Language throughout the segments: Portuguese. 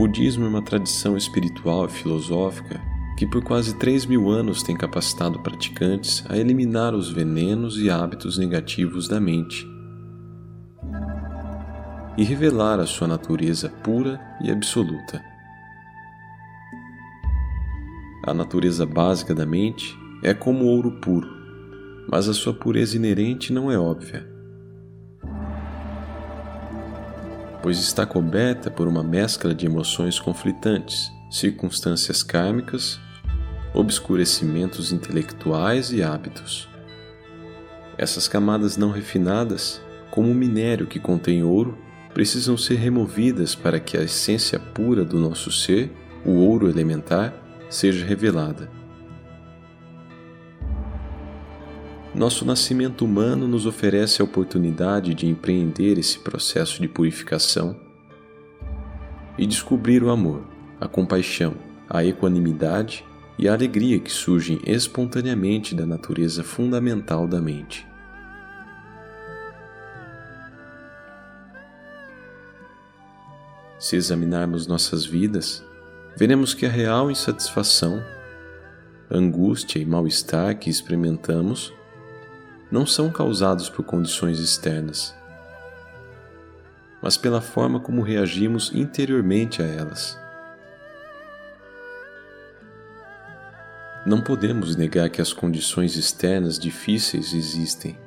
budismo é uma tradição espiritual e filosófica que por quase 3.000 anos tem capacitado praticantes a eliminar os venenos e hábitos negativos da mente e revelar a sua natureza pura e absoluta. A natureza básica da mente é como ouro puro, mas a sua pureza inerente não é óbvia, pois está coberta por uma mescla de emoções conflitantes, circunstâncias kármicas, obscurecimentos intelectuais e hábitos. Essas camadas não refinadas, como o minério que contém ouro, precisam ser removidas para que a essência pura do nosso ser, o ouro elementar, seja revelada. Nosso nascimento humano nos oferece a oportunidade de empreender esse processo de purificação e descobrir o amor, a compaixão, a equanimidade e a alegria que surgem espontaneamente da natureza fundamental da mente. Se examinarmos nossas vidas, veremos que a real insatisfação, angústia e mal-estar que experimentamos não são causados por condições externas, mas pela forma como reagimos interiormente a elas. Não podemos negar que as condições externas difíceis existem,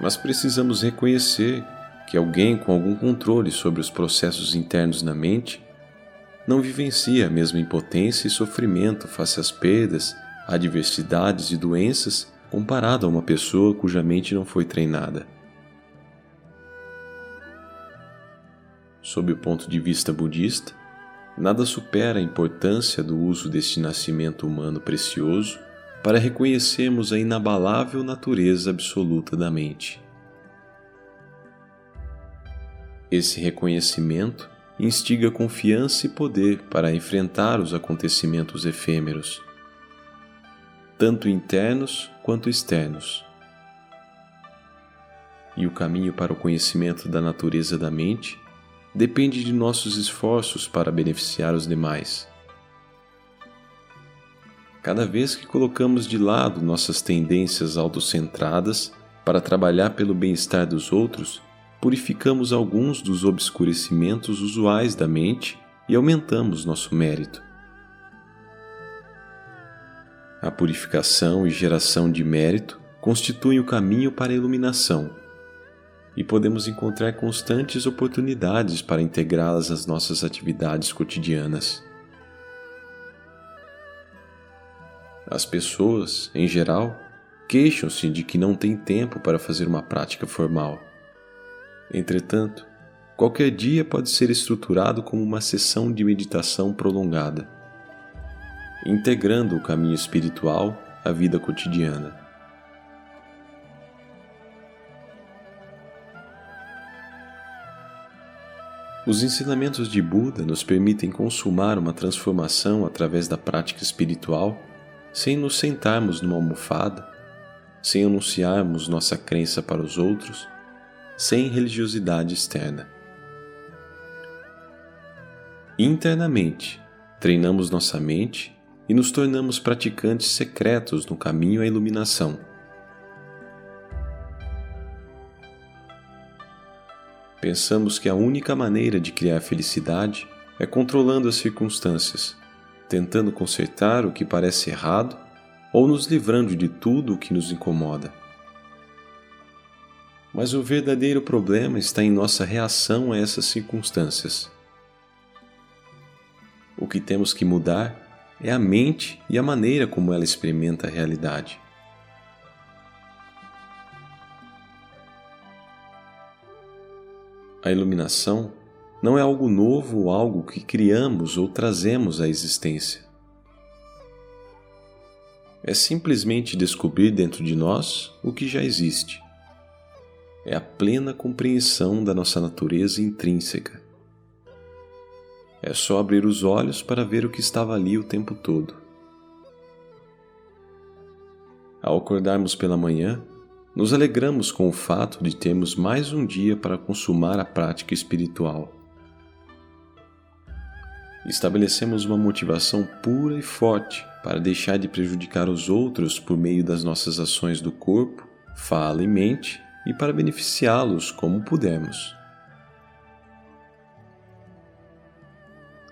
mas precisamos reconhecer que alguém com algum controle sobre os processos internos na mente não vivencia a mesma impotência e sofrimento face às perdas, adversidades e doenças comparado a uma pessoa cuja mente não foi treinada. Sob o ponto de vista budista, nada supera a importância do uso deste nascimento humano precioso para reconhecermos a inabalável natureza absoluta da mente. Esse reconhecimento instiga confiança e poder para enfrentar os acontecimentos efêmeros, tanto internos quanto externos. E o caminho para o conhecimento da natureza da mente depende de nossos esforços para beneficiar os demais. Cada vez que colocamos de lado nossas tendências autocentradas para trabalhar pelo bem-estar dos outros, purificamos alguns dos obscurecimentos usuais da mente e aumentamos nosso mérito. A purificação e geração de mérito constituem o caminho para a iluminação, e podemos encontrar constantes oportunidades para integrá-las às nossas atividades cotidianas. As pessoas, em geral, queixam-se de que não têm tempo para fazer uma prática formal. Entretanto, qualquer dia pode ser estruturado como uma sessão de meditação prolongada, integrando o caminho espiritual à vida cotidiana. Os ensinamentos de Buda nos permitem consumar uma transformação através da prática espiritual sem nos sentarmos numa almofada, sem anunciarmos nossa crença para os outros, sem religiosidade externa. Internamente, treinamos nossa mente e nos tornamos praticantes secretos no caminho à iluminação. Pensamos que a única maneira de criar felicidade é controlando as circunstâncias, tentando consertar o que parece errado ou nos livrando de tudo o que nos incomoda. Mas o verdadeiro problema está em nossa reação a essas circunstâncias. O que temos que mudar é a mente e a maneira como ela experimenta a realidade. A iluminação não é algo novo ou algo que criamos ou trazemos à existência. É simplesmente descobrir dentro de nós o que já existe. É a plena compreensão da nossa natureza intrínseca. É só abrir os olhos para ver o que estava ali o tempo todo. Ao acordarmos pela manhã, nos alegramos com o fato de termos mais um dia para consumar a prática espiritual. estabelecemos uma motivação pura e forte para deixar de prejudicar os outros por meio das nossas ações do corpo, fala e mente, e para beneficiá-los como pudermos.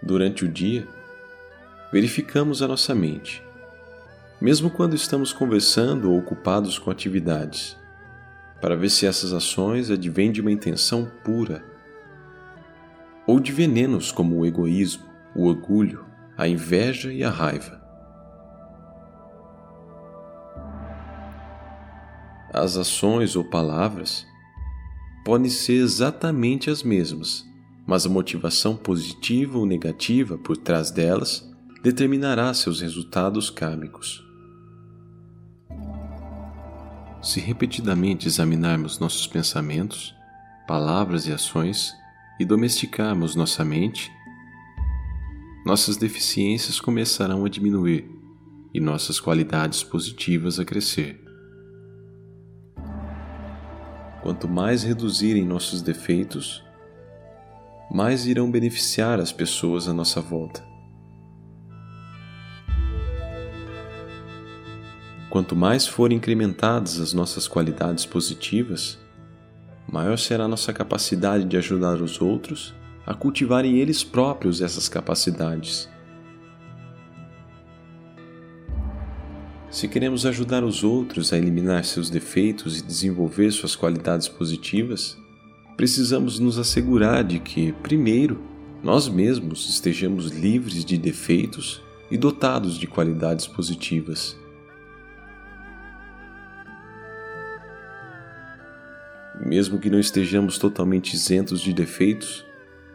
Durante o dia, verificamos a nossa mente, mesmo quando estamos conversando ou ocupados com atividades, para ver se essas ações advêm de uma intenção pura, ou de venenos como o egoísmo, o orgulho, a inveja e a raiva. As ações ou palavras podem ser exatamente as mesmas, mas a motivação positiva ou negativa por trás delas determinará seus resultados kármicos. Se repetidamente examinarmos nossos pensamentos, palavras e ações e domesticarmos nossa mente, nossas deficiências começarão a diminuir e nossas qualidades positivas a crescer. Quanto mais reduzirem nossos defeitos, mais irão beneficiar as pessoas à nossa volta. Quanto mais forem incrementadas as nossas qualidades positivas, maior será nossa capacidade de ajudar os outros a cultivarem eles próprios essas capacidades. Se queremos ajudar os outros a eliminar seus defeitos e desenvolver suas qualidades positivas, precisamos nos assegurar de que, primeiro, nós mesmos estejamos livres de defeitos e dotados de qualidades positivas. Mesmo que não estejamos totalmente isentos de defeitos,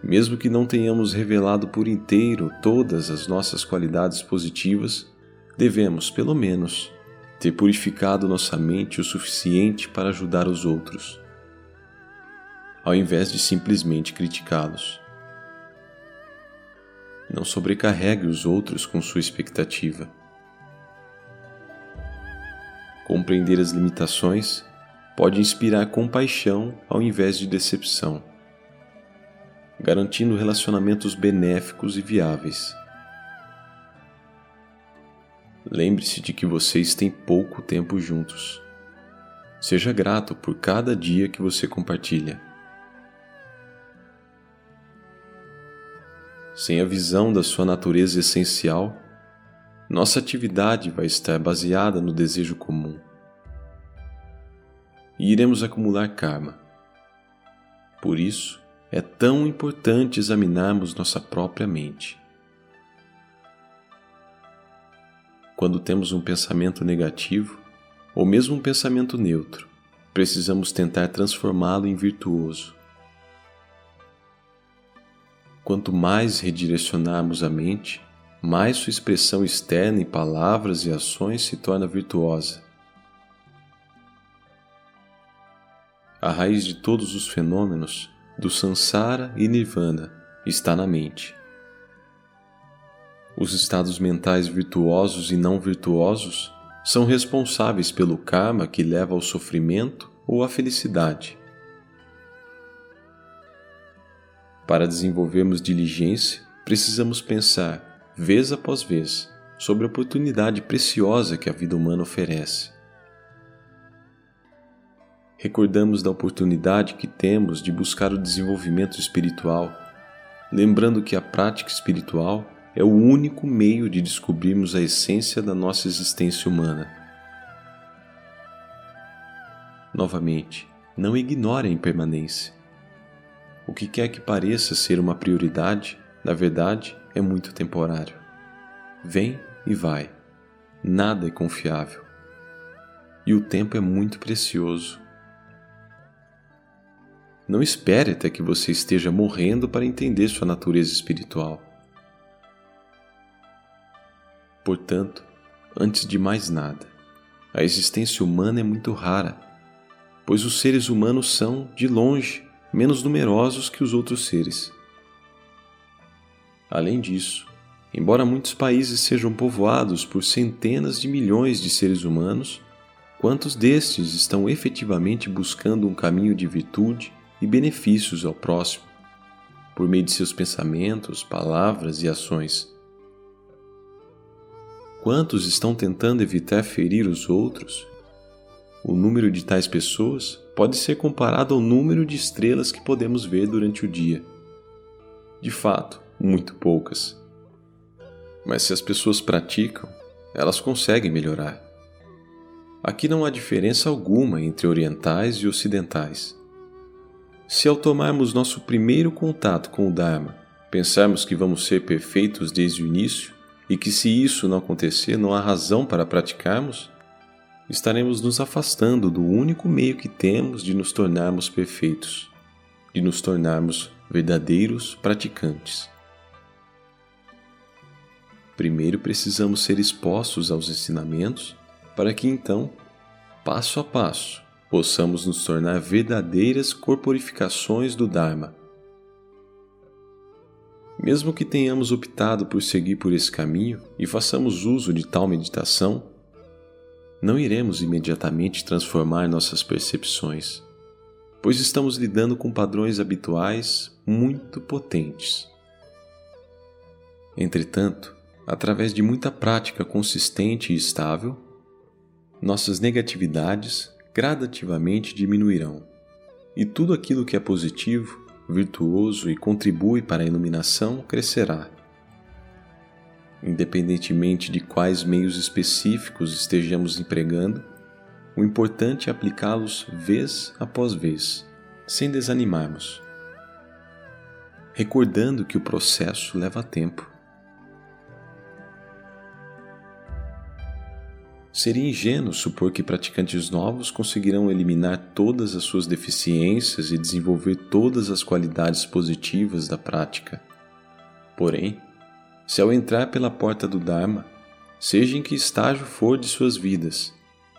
mesmo que não tenhamos revelado por inteiro todas as nossas qualidades positivas, devemos, pelo menos, ter purificado nossa mente o suficiente para ajudar os outros, ao invés de simplesmente criticá-los. Não sobrecarregue os outros com sua expectativa. Compreender as limitações pode inspirar compaixão ao invés de decepção, garantindo relacionamentos benéficos e viáveis. Lembre-se de que vocês têm pouco tempo juntos. Seja grato por cada dia que você compartilha. Sem a visão da sua natureza essencial, nossa atividade vai estar baseada no desejo comum, e iremos acumular karma. Por isso, é tão importante examinarmos nossa própria mente. Quando temos um pensamento negativo, ou mesmo um pensamento neutro, precisamos tentar transformá-lo em virtuoso. Quanto mais redirecionarmos a mente, mais sua expressão externa em palavras e ações se torna virtuosa. A raiz de todos os fenômenos, do Samsara e Nirvana, está na mente. Os estados mentais virtuosos e não virtuosos são responsáveis pelo karma que leva ao sofrimento ou à felicidade. Para desenvolvermos diligência, precisamos pensar, vez após vez, sobre a oportunidade preciosa que a vida humana oferece. Recordamos da oportunidade que temos de buscar o desenvolvimento espiritual, lembrando que a prática espiritual é o único meio de descobrirmos a essência da nossa existência humana. Novamente, não ignore a impermanência. O que quer que pareça ser uma prioridade, na verdade, é muito temporário. Vem e vai. Nada é confiável. E o tempo é muito precioso. Não espere até que você esteja morrendo para entender sua natureza espiritual. Portanto, antes de mais nada, a existência humana é muito rara, pois os seres humanos são, de longe, menos numerosos que os outros seres. Além disso, embora muitos países sejam povoados por centenas de milhões de seres humanos, quantos destes estão efetivamente buscando um caminho de virtude e benefícios ao próximo? por meio de seus pensamentos, palavras e ações. Quantos estão tentando evitar ferir os outros? O número de tais pessoas pode ser comparado ao número de estrelas que podemos ver durante o dia. De fato, muito poucas. Mas se as pessoas praticam, elas conseguem melhorar. Aqui não há diferença alguma entre orientais e ocidentais. Se ao tomarmos nosso primeiro contato com o Dharma, pensarmos que vamos ser perfeitos desde o início e que se isso não acontecer não há razão para praticarmos, estaremos nos afastando do único meio que temos de nos tornarmos perfeitos, de nos tornarmos verdadeiros praticantes. Primeiro precisamos ser expostos aos ensinamentos para que então, passo a passo, possamos nos tornar verdadeiras corporificações do Dharma. Mesmo que tenhamos optado por seguir por esse caminho e façamos uso de tal meditação, não iremos imediatamente transformar nossas percepções, pois estamos lidando com padrões habituais muito potentes. Entretanto, através de muita prática consistente e estável, nossas negatividades gradativamente diminuirão, e tudo aquilo que é positivo, virtuoso e contribui para a iluminação crescerá. Independentemente de quais meios específicos estejamos empregando, o importante é aplicá-los vez após vez, sem desanimarmos, recordando que o processo leva tempo. Seria ingênuo supor que praticantes novos conseguirão eliminar todas as suas deficiências e desenvolver todas as qualidades positivas da prática. Porém, se ao entrar pela porta do Dharma, seja em que estágio for de suas vidas,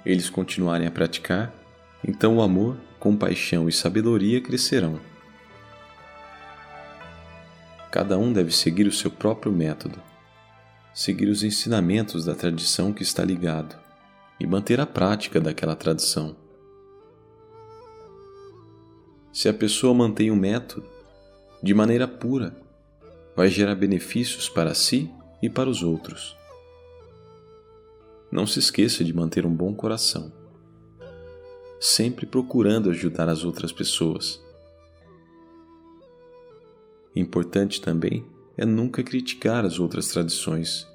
eles continuarem a praticar, então o amor, compaixão e sabedoria crescerão. Cada um deve seguir o seu próprio método, seguir os ensinamentos da tradição que está ligado, e manter a prática daquela tradição. Se a pessoa mantém o método, de maneira pura, vai gerar benefícios para si e para os outros. Não se esqueça de manter um bom coração, sempre procurando ajudar as outras pessoas. Importante também é nunca criticar as outras tradições,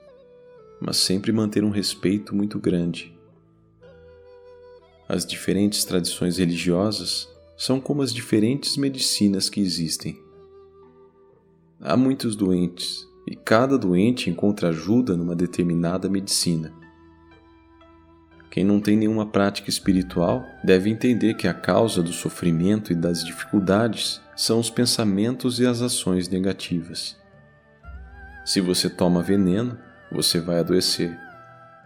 mas sempre manter um respeito muito grande. As diferentes tradições religiosas são como as diferentes medicinas que existem. Há muitos doentes, e cada doente encontra ajuda numa determinada medicina. Quem não tem nenhuma prática espiritual deve entender que a causa do sofrimento e das dificuldades são os pensamentos e as ações negativas. Se você toma veneno, você vai adoecer.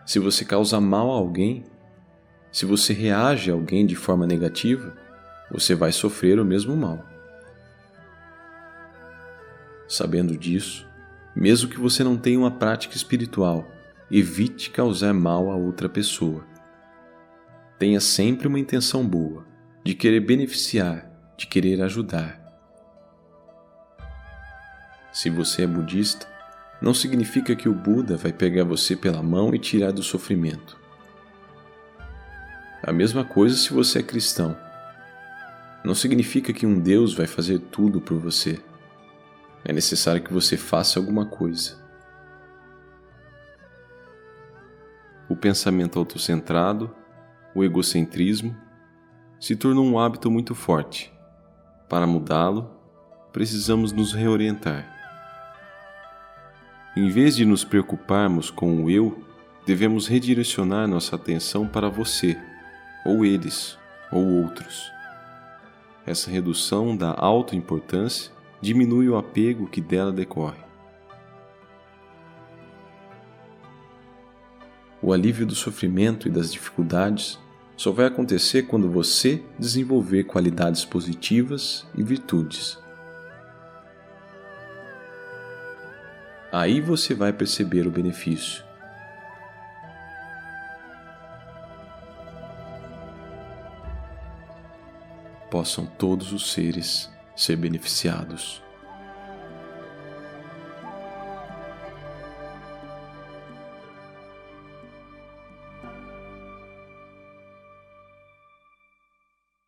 Se você causa mal a alguém, se você reage a alguém de forma negativa, você vai sofrer o mesmo mal. Sabendo disso, mesmo que você não tenha uma prática espiritual, evite causar mal a outra pessoa. Tenha sempre uma intenção boa, de querer beneficiar, de querer ajudar. Se você é budista, não significa que o Buda vai pegar você pela mão e tirar do sofrimento. A mesma coisa se você é cristão. Não significa que um Deus vai fazer tudo por você. É necessário que você faça alguma coisa. O pensamento autocentrado, o egocentrismo, se tornou um hábito muito forte. Para mudá-lo, precisamos nos reorientar. Em vez de nos preocuparmos com o eu, devemos redirecionar nossa atenção para você, ou eles, ou outros. Essa redução da autoimportância diminui o apego que dela decorre. O alívio do sofrimento e das dificuldades só vai acontecer quando você desenvolver qualidades positivas e virtudes. Aí você vai perceber o benefício. Possam todos os seres ser beneficiados.